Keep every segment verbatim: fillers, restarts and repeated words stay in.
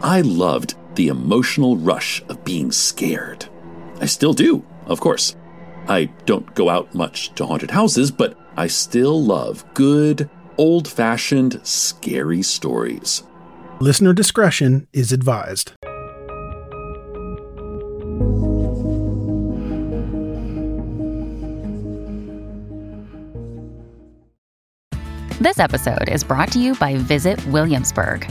I loved the emotional rush of being scared. I still do, of course. I don't go out much to haunted houses, but I still love good, old-fashioned, scary stories. Listener discretion is advised. This episode is brought to you by Visit Williamsburg.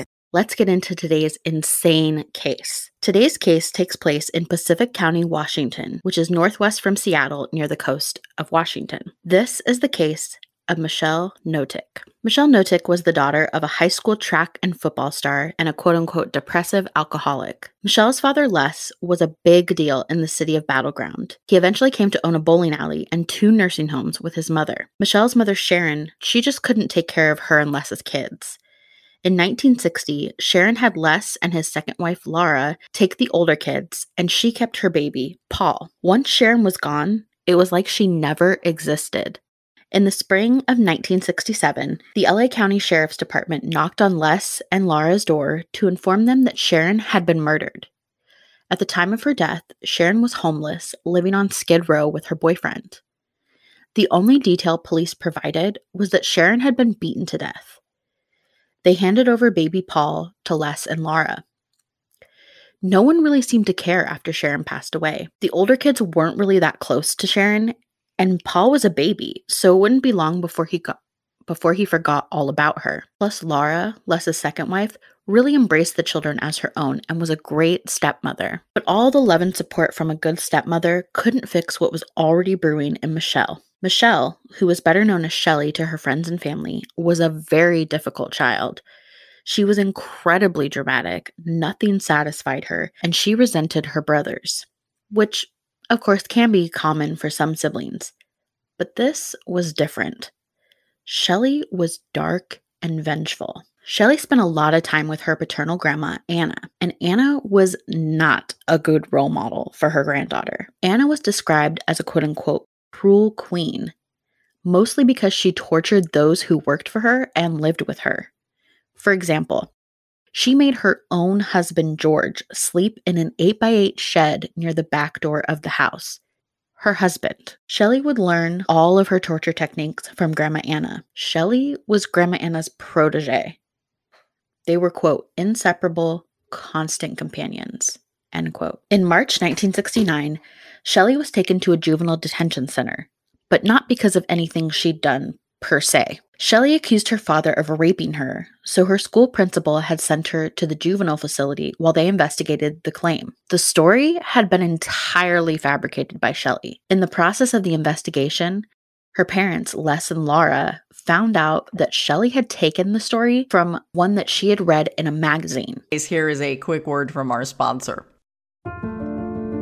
Let's get into today's insane case. Today's case takes place in Pacific County, Washington, which is northwest from Seattle near the coast of Washington. This is the case of Michelle Knotek. Michelle Knotek was the daughter of a high school track and football star and a quote-unquote depressive alcoholic. Michelle's father, Les, was a big deal in the city of Battleground. He eventually came to own a bowling alley and two nursing homes with his mother. Michelle's mother, Sharon, she just couldn't take care of her and Les's kids. In nineteen sixty, Sharon had Les and his second wife, Laura, take the older kids, and she kept her baby, Paul. Once Sharon was gone, it was like she never existed. In the spring of nineteen sixty-seven, the L A County Sheriff's Department knocked on Les and Laura's door to inform them that Sharon had been murdered. At the time of her death, Sharon was homeless, living on Skid Row with her boyfriend. The only detail police provided was that Sharon had been beaten to death. They handed over baby Paul to Les and Laura. No one really seemed to care after Sharon passed away. The older kids weren't really that close to Sharon, and Paul was a baby, so it wouldn't be long before he got, before he forgot all about her. Plus, Laura, Les's second wife, really embraced the children as her own and was a great stepmother. But all the love and support from a good stepmother couldn't fix what was already brewing in Michelle. Michelle, who was better known as Shelly to her friends and family, was a very difficult child. She was incredibly dramatic, nothing satisfied her, and she resented her brothers, which, of course, can be common for some siblings. But this was different. Shelly was dark and vengeful. Shelly spent a lot of time with her paternal grandma, Anna, and Anna was not a good role model for her granddaughter. Anna was described as a quote-unquote cruel queen, mostly because she tortured those who worked for her and lived with her. For example, she made her own husband, George, sleep in an eight by eight shed near the back door of the house. Her husband. Shelly would learn all of her torture techniques from Grandma Anna. Shelly was Grandma Anna's protege. They were, quote, inseparable, constant companions, end quote. In March nineteen sixty-nine, Shelly was taken to a juvenile detention center, but not because of anything she'd done, per se. Shelly accused her father of raping her, so her school principal had sent her to the juvenile facility while they investigated the claim. The story had been entirely fabricated by Shelly. In the process of the investigation, her parents, Les and Laura, found out that Shelly had taken the story from one that she had read in a magazine. Here is a quick word from our sponsor.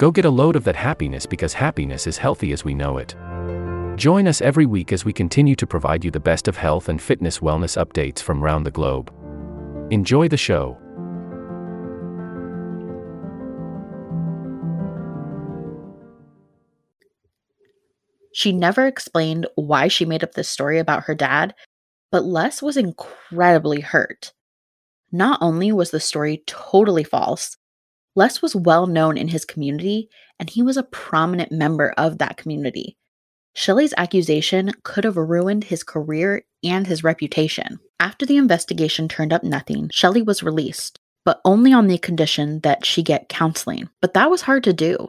Go get a load of that happiness, because happiness is healthy as we know it. Join us every week as we continue to provide you the best of health and fitness wellness updates from around the globe. Enjoy the show. She never explained why she made up this story about her dad, but Les was incredibly hurt. Not only was the story totally false, Les was well known in his community, and he was a prominent member of that community. Shelley's accusation could have ruined his career and his reputation. After the investigation turned up nothing, Shelley was released, but only on the condition that she get counseling. But that was hard to do.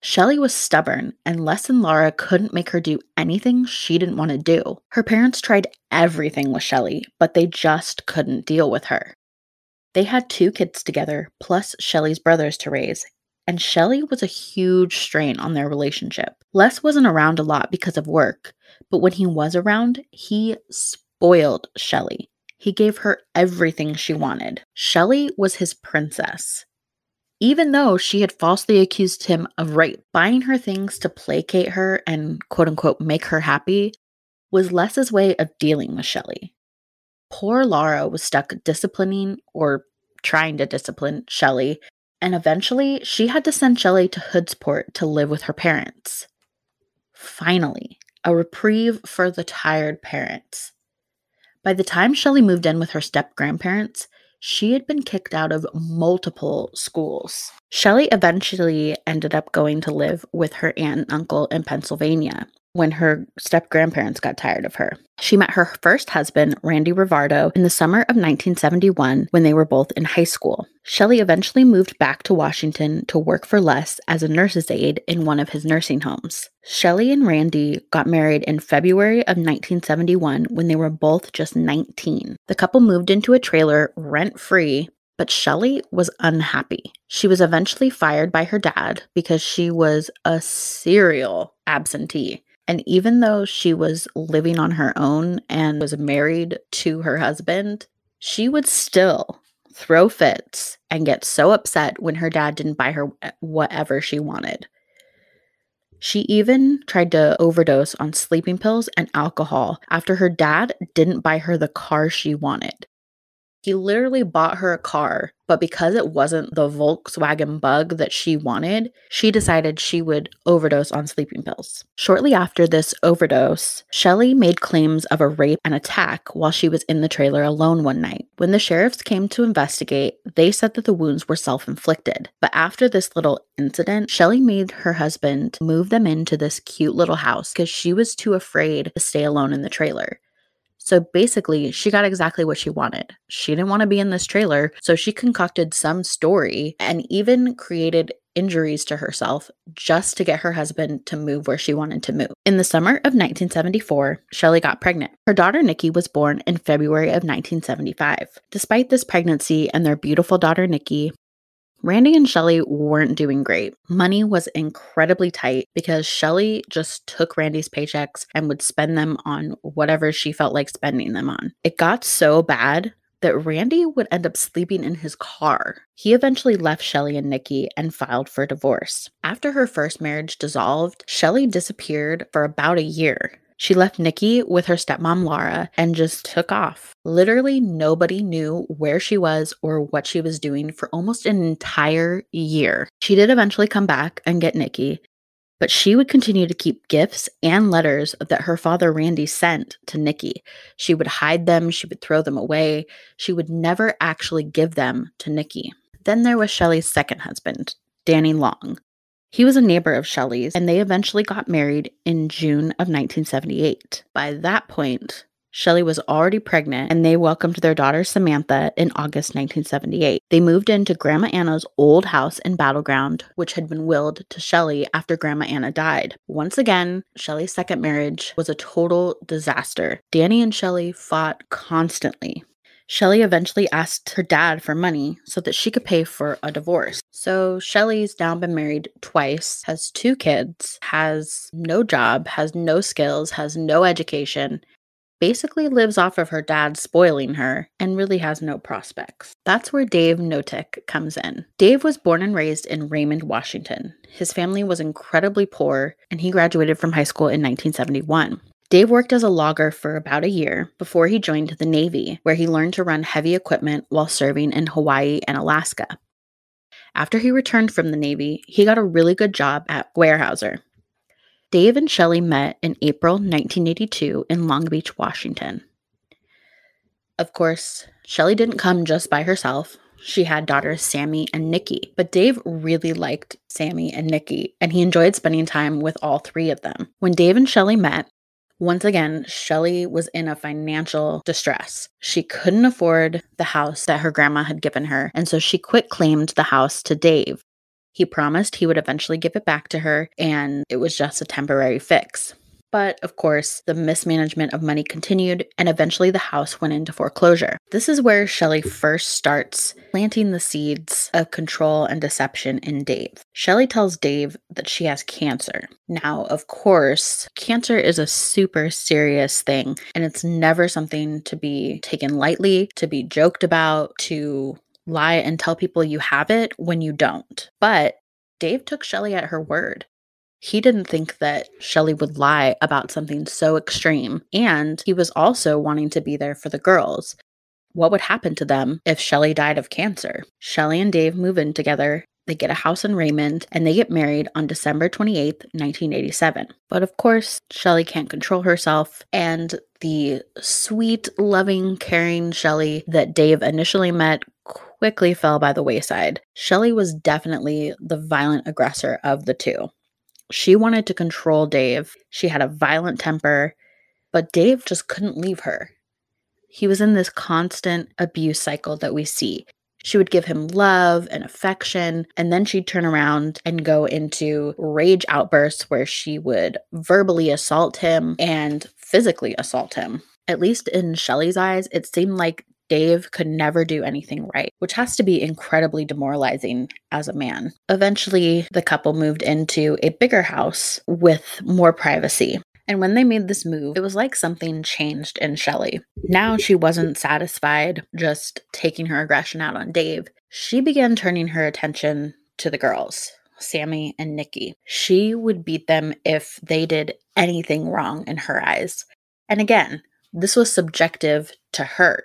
Shelley was stubborn, and Les and Laura couldn't make her do anything she didn't want to do. Her parents tried everything with Shelley, but they just couldn't deal with her. They had two kids together, plus Shelley's brothers to raise, and Shelley was a huge strain on their relationship. Les wasn't around a lot because of work, but when he was around, he spoiled Shelley. He gave her everything she wanted. Shelley was his princess. Even though she had falsely accused him of rape, buying her things to placate her and quote-unquote make her happy was Les's way of dealing with Shelley. Poor Laura was stuck disciplining or trying to discipline Shelley, and eventually she had to send Shelley to Hoodsport to live with her parents. Finally, a reprieve for the tired parents. By the time Shelley moved in with her step-grandparents, she had been kicked out of multiple schools. Shelley eventually ended up going to live with her aunt and uncle in Pennsylvania when her step-grandparents got tired of her. She met her first husband, Randy Rivardo, in the summer of nineteen seventy-one when they were both in high school. Shelley eventually moved back to Washington to work for Les as a nurse's aide in one of his nursing homes. Shelley and Randy got married in February of nineteen seventy-one when they were both just nineteen. The couple moved into a trailer rent-free, but Shelley was unhappy. She was eventually fired by her dad because she was a serial absentee. And even though she was living on her own and was married to her husband, she would still throw fits and get so upset when her dad didn't buy her whatever she wanted. She even tried to overdose on sleeping pills and alcohol after her dad didn't buy her the car she wanted. He literally bought her a car, but because it wasn't the Volkswagen Bug that she wanted, she decided she would overdose on sleeping pills. Shortly after this overdose, Shelley made claims of a rape and attack while she was in the trailer alone one night. When the sheriffs came to investigate, they said that the wounds were self-inflicted. But after this little incident, Shelley made her husband move them into this cute little house because she was too afraid to stay alone in the trailer. So basically, she got exactly what she wanted. She didn't want to be in this trailer, so she concocted some story and even created injuries to herself just to get her husband to move where she wanted to move. In the summer of nineteen seventy-four, Shelley got pregnant. Her daughter Nikki was born in February of nineteen seventy-five. Despite this pregnancy and their beautiful daughter Nikki, Randy and Shelley weren't doing great. Money was incredibly tight because Shelley just took Randy's paychecks and would spend them on whatever she felt like spending them on. It got so bad that Randy would end up sleeping in his car. He eventually left Shelley and Nikki and filed for divorce. After her first marriage dissolved, Shelley disappeared for about a year. She left Nikki with her stepmom, Laura, and just took off. Literally nobody knew where she was or what she was doing for almost an entire year. She did eventually come back and get Nikki, but she would continue to keep gifts and letters that her father, Randy, sent to Nikki. She would hide them. She would throw them away. She would never actually give them to Nikki. Then there was Shelley's second husband, Danny Long. He was a neighbor of Shelley's, and they eventually got married in June of nineteen seventy-eight. By that point, Shelley was already pregnant, and they welcomed their daughter Samantha in August nineteen seventy-eight. They moved into Grandma Anna's old house in Battleground, which had been willed to Shelley after Grandma Anna died. Once again, Shelley's second marriage was a total disaster. Danny and Shelley fought constantly. Shelley eventually asked her dad for money so that she could pay for a divorce. So Shelley's now been married twice, has two kids, has no job, has no skills, has no education, basically lives off of her dad spoiling her and really has no prospects. That's where Dave Notick comes in. Dave was born and raised in Raymond, Washington. His family was incredibly poor, and he graduated from high school in nineteen seventy-one. Dave worked as a logger for about a year before he joined the Navy, where he learned to run heavy equipment while serving in Hawaii and Alaska. After he returned from the Navy, he got a really good job at Weyerhaeuser. Dave and Shelley met in April nineteen eighty-two in Long Beach, Washington. Of course, Shelley didn't come just by herself. She had daughters Sammy and Nikki, but Dave really liked Sammy and Nikki, and he enjoyed spending time with all three of them. When Dave and Shelley met, once again, Shelley was in a financial distress. She couldn't afford the house that her grandma had given her, and so she quit-claimed the house to Dave. He promised he would eventually give it back to her, and it was just a temporary fix. But, of course, the mismanagement of money continued, and eventually the house went into foreclosure. This is where Shelley first starts planting the seeds of control and deception in Dave. Shelley tells Dave that she has cancer. Now, of course, cancer is a super serious thing, and it's never something to be taken lightly, to be joked about, to lie and tell people you have it when you don't. But Dave took Shelley at her word. He didn't think that Shelley would lie about something so extreme, and he was also wanting to be there for the girls. What would happen to them if Shelley died of cancer? Shelley and Dave move in together, they get a house in Raymond, and they get married on December twenty-eighth, nineteen eighty-seven. But of course, Shelley can't control herself, and the sweet, loving, caring Shelley that Dave initially met quickly fell by the wayside. Shelley was definitely the violent aggressor of the two. She wanted to control Dave. She had a violent temper, but Dave just couldn't leave her. He was in this constant abuse cycle that we see. She would give him love and affection, and then she'd turn around and go into rage outbursts where she would verbally assault him and physically assault him. At least in Shelley's eyes, it seemed like Dave could never do anything right, which has to be incredibly demoralizing as a man. Eventually, the couple moved into a bigger house with more privacy. And when they made this move, it was like something changed in Shelley. Now she wasn't satisfied just taking her aggression out on Dave. She began turning her attention to the girls, Sammy and Nikki. She would beat them if they did anything wrong in her eyes. And again, this was subjective to her,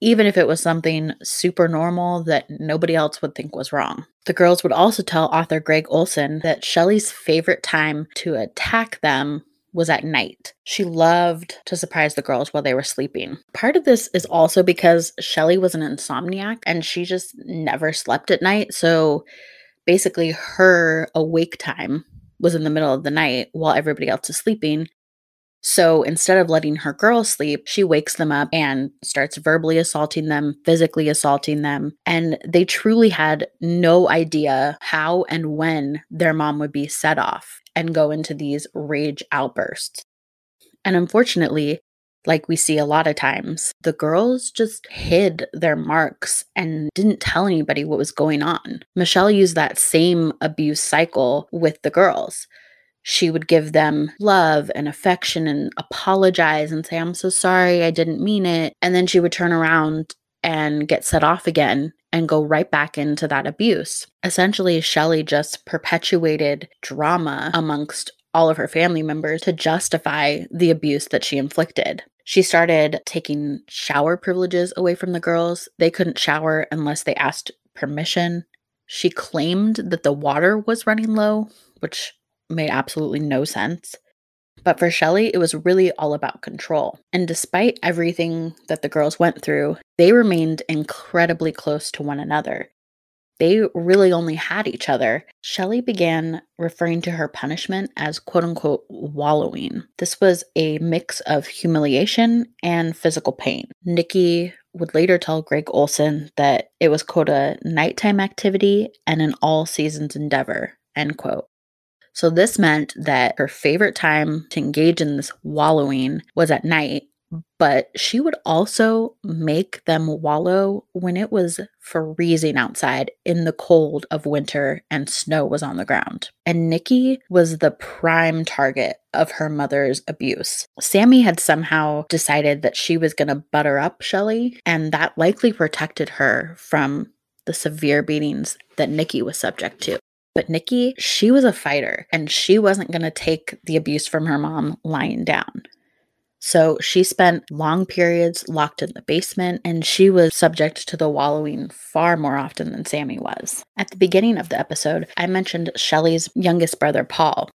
even if it was something super normal that nobody else would think was wrong. The girls would also tell author Greg Olson that Shelley's favorite time to attack them was at night. She loved to surprise the girls while they were sleeping. Part of this is also because Shelley was an insomniac and she just never slept at night. So basically her awake time was in the middle of the night while everybody else is sleeping. So instead of letting her girls sleep, she wakes them up and starts verbally assaulting them, physically assaulting them. And they truly had no idea how and when their mom would be set off and go into these rage outbursts. And unfortunately, like we see a lot of times, the girls just hid their marks and didn't tell anybody what was going on. Michelle used that same abuse cycle with the girls. She would give them love and affection and apologize and say, "I'm so sorry, I didn't mean it." And then she would turn around and get set off again and go right back into that abuse. Essentially, Shelley just perpetuated drama amongst all of her family members to justify the abuse that she inflicted. She started taking shower privileges away from the girls. They couldn't shower unless they asked permission. She claimed that the water was running low, which made absolutely no sense. But for Shelley, it was really all about control. And despite everything that the girls went through, they remained incredibly close to one another. They really only had each other. Shelley began referring to her punishment as quote-unquote wallowing. This was a mix of humiliation and physical pain. Nikki would later tell Greg Olson that it was quote a nighttime activity and an all-seasons endeavor, end quote. So this meant that her favorite time to engage in this wallowing was at night, but she would also make them wallow when it was freezing outside in the cold of winter and snow was on the ground. And Nikki was the prime target of her mother's abuse. Sammy had somehow decided that she was going to butter up Shelly, and that likely protected her from the severe beatings that Nikki was subject to. But Nikki, she was a fighter, and she wasn't going to take the abuse from her mom lying down. So she spent long periods locked in the basement, and she was subject to the wallowing far more often than Sammy was. At the beginning of the episode, I mentioned Shelly's youngest brother, Paul.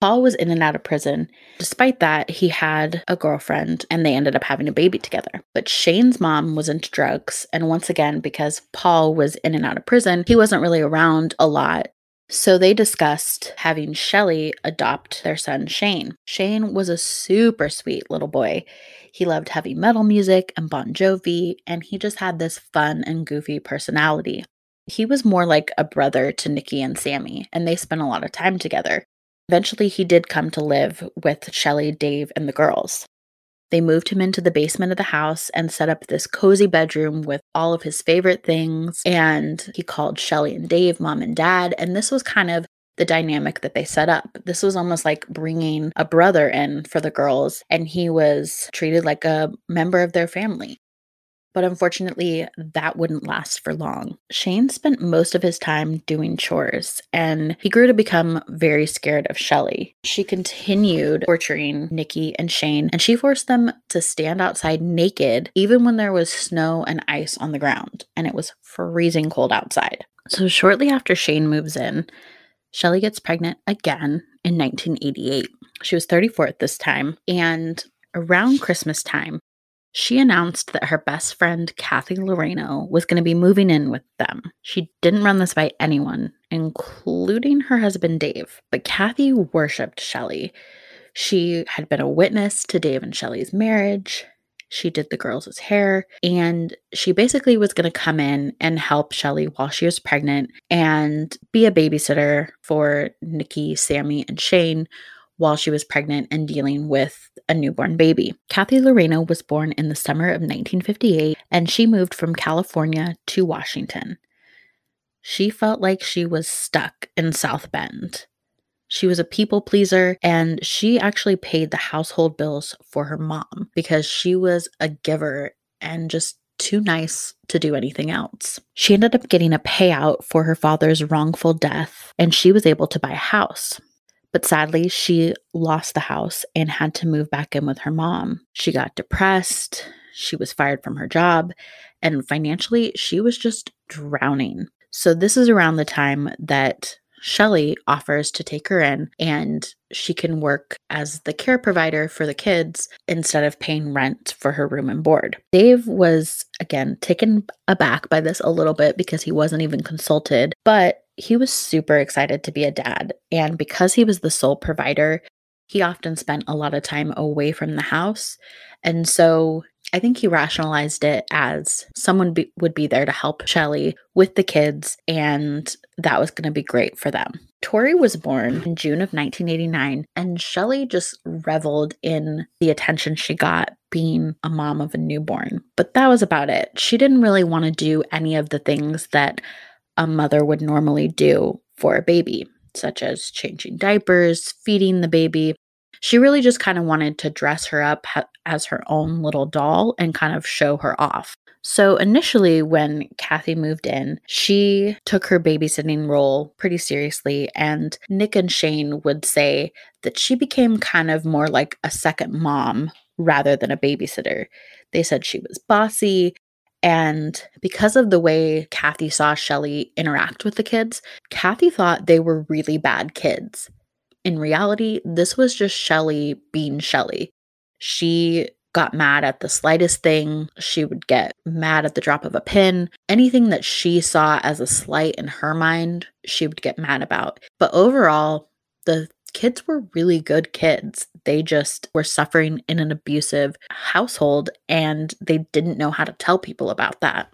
Paul was in and out of prison. Despite that, he had a girlfriend, and they ended up having a baby together. But Shane's mom was into drugs, and once again, because Paul was in and out of prison, he wasn't really around a lot. So they discussed having Shelly adopt their son, Shane. Shane was a super sweet little boy. He loved heavy metal music and Bon Jovi, and he just had this fun and goofy personality. He was more like a brother to Nikki and Sammy, and they spent a lot of time together. Eventually, he did come to live with Shelly, Dave, and the girls. They moved him into the basement of the house and set up this cozy bedroom with all of his favorite things. And he called Shelly and Dave mom and dad. And this was kind of the dynamic that they set up. This was almost like bringing a brother in for the girls, and he was treated like a member of their family. But unfortunately, that wouldn't last for long. Shane spent most of his time doing chores, and he grew to become very scared of Shelly. She continued torturing Nikki and Shane, and she forced them to stand outside naked, even when there was snow and ice on the ground, and it was freezing cold outside. So shortly after Shane moves in, Shelly gets pregnant again in nineteen eighty-eight. She was thirty-four at this time, and around Christmas time, she announced that her best friend, Kathy Loreno, was going to be moving in with them. She didn't run this by anyone, including her husband, Dave. But Kathy worshipped Shelly. She had been a witness to Dave and Shelly's marriage. She did the girls' hair. And she basically was going to come in and help Shelly while she was pregnant and be a babysitter for Nikki, Sammy, and Shane while she was pregnant and dealing with a newborn baby. Kathy Loreno was born in the summer of nineteen fifty-eight, and she moved from California to Washington. She felt like she was stuck in South Bend. She was a people pleaser, and she actually paid the household bills for her mom because she was a giver and just too nice to do anything else. She ended up getting a payout for her father's wrongful death, and she was able to buy a house. But sadly, she lost the house and had to move back in with her mom. She got depressed, she was fired from her job, and financially, she was just drowning. So this is around the time that Shelly offers to take her in, and she can work as the care provider for the kids instead of paying rent for her room and board. Dave was, again, taken aback by this a little bit because he wasn't even consulted, but he was super excited to be a dad, and because he was the sole provider, he often spent a lot of time away from the house, and so I think he rationalized it as someone be- would be there to help Shelly with the kids, and that was going to be great for them. Tori was born in June of nineteen eighty-nine, and Shelly just reveled in the attention she got being a mom of a newborn, but that was about it. She didn't really want to do any of the things that a mother would normally do for a baby, such as changing diapers, feeding the baby. She really just kind of wanted to dress her up ha- as her own little doll and kind of show her off. So initially, when Kathy moved in, she took her babysitting role pretty seriously, and Nick and Shane would say that she became kind of more like a second mom rather than a babysitter. They said she was bossy, and because of the way Kathy saw Shelly interact with the kids, Kathy thought they were really bad kids. In reality, this was just Shelly being Shelly. She got mad at the slightest thing. She would get mad at the drop of a pin. Anything that she saw as a slight in her mind, she would get mad about. But overall, the kids were really good kids. They just were suffering in an abusive household, and they didn't know how to tell people about that.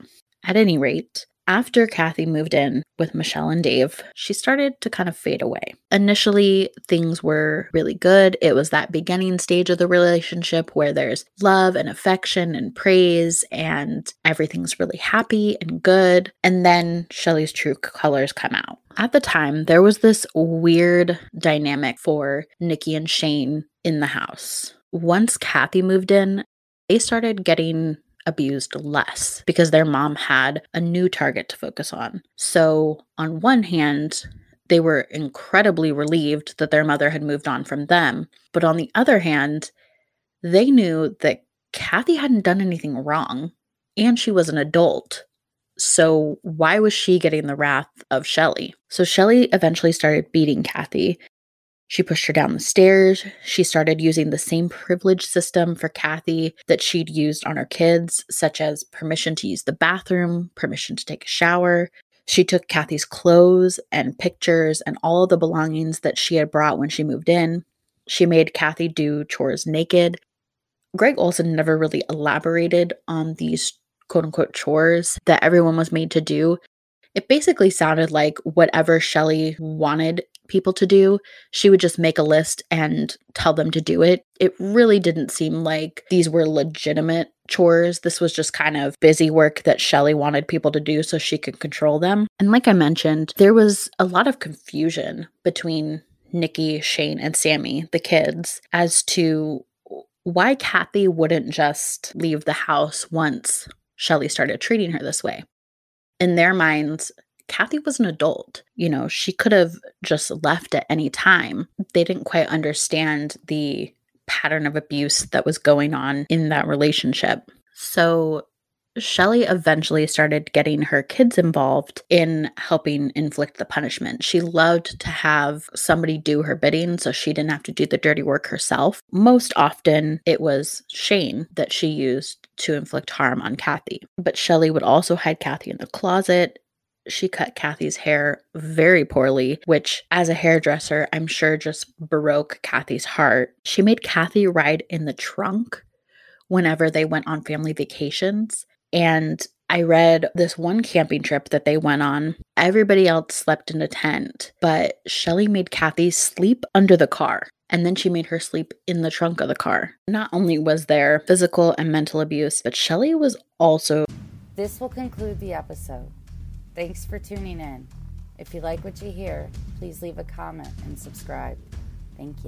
At any rate, after Kathy moved in with Michelle and Dave, she started to kind of fade away. Initially, things were really good. It was that beginning stage of the relationship where there's love and affection and praise and everything's really happy and good. And then Shelley's true colors come out. At the time, there was this weird dynamic for Nikki and Shane in the house. Once Kathy moved in, they started getting abused less because their mom had a new target to focus on. So on one hand, they were incredibly relieved that their mother had moved on from them. But on the other hand, they knew that Kathy hadn't done anything wrong and she was an adult. So why was she getting the wrath of Shelley? So Shelley eventually started beating Kathy. She pushed her down the stairs. She started using the same privilege system for Kathy that she'd used on her kids, such as permission to use the bathroom, permission to take a shower. She took Kathy's clothes and pictures and all of the belongings that she had brought when she moved in. She made Kathy do chores naked. Greg Olson never really elaborated on these quote-unquote chores that everyone was made to do. It basically sounded like whatever Shelley wanted people to do, she would just make a list and tell them to do it. It really didn't seem like these were legitimate chores. This was just kind of busy work that Shelley wanted people to do so she could control them. And like I mentioned, there was a lot of confusion between Nikki, Shane, and Sammy, the kids, as to why Kathy wouldn't just leave the house once Shelley started treating her this way. In their minds, Kathy was an adult. You know, she could have just left at any time. They didn't quite understand the pattern of abuse that was going on in that relationship. So Shelley eventually started getting her kids involved in helping inflict the punishment. She loved to have somebody do her bidding so she didn't have to do the dirty work herself. Most often, it was Shane that she used to inflict harm on Kathy. But Shelley would also hide Kathy in the closet. She cut Kathy's hair very poorly, which as a hairdresser, I'm sure just broke Kathy's heart. She made Kathy ride in the trunk whenever they went on family vacations. And I read this one camping trip that they went on. Everybody else slept in a tent, but Shelley made Kathy sleep under the car. And then she made her sleep in the trunk of the car. Not only was there physical and mental abuse, but Shelley was also... This will conclude the episode. Thanks for tuning in. If you like what you hear, please leave a comment and subscribe. Thank you.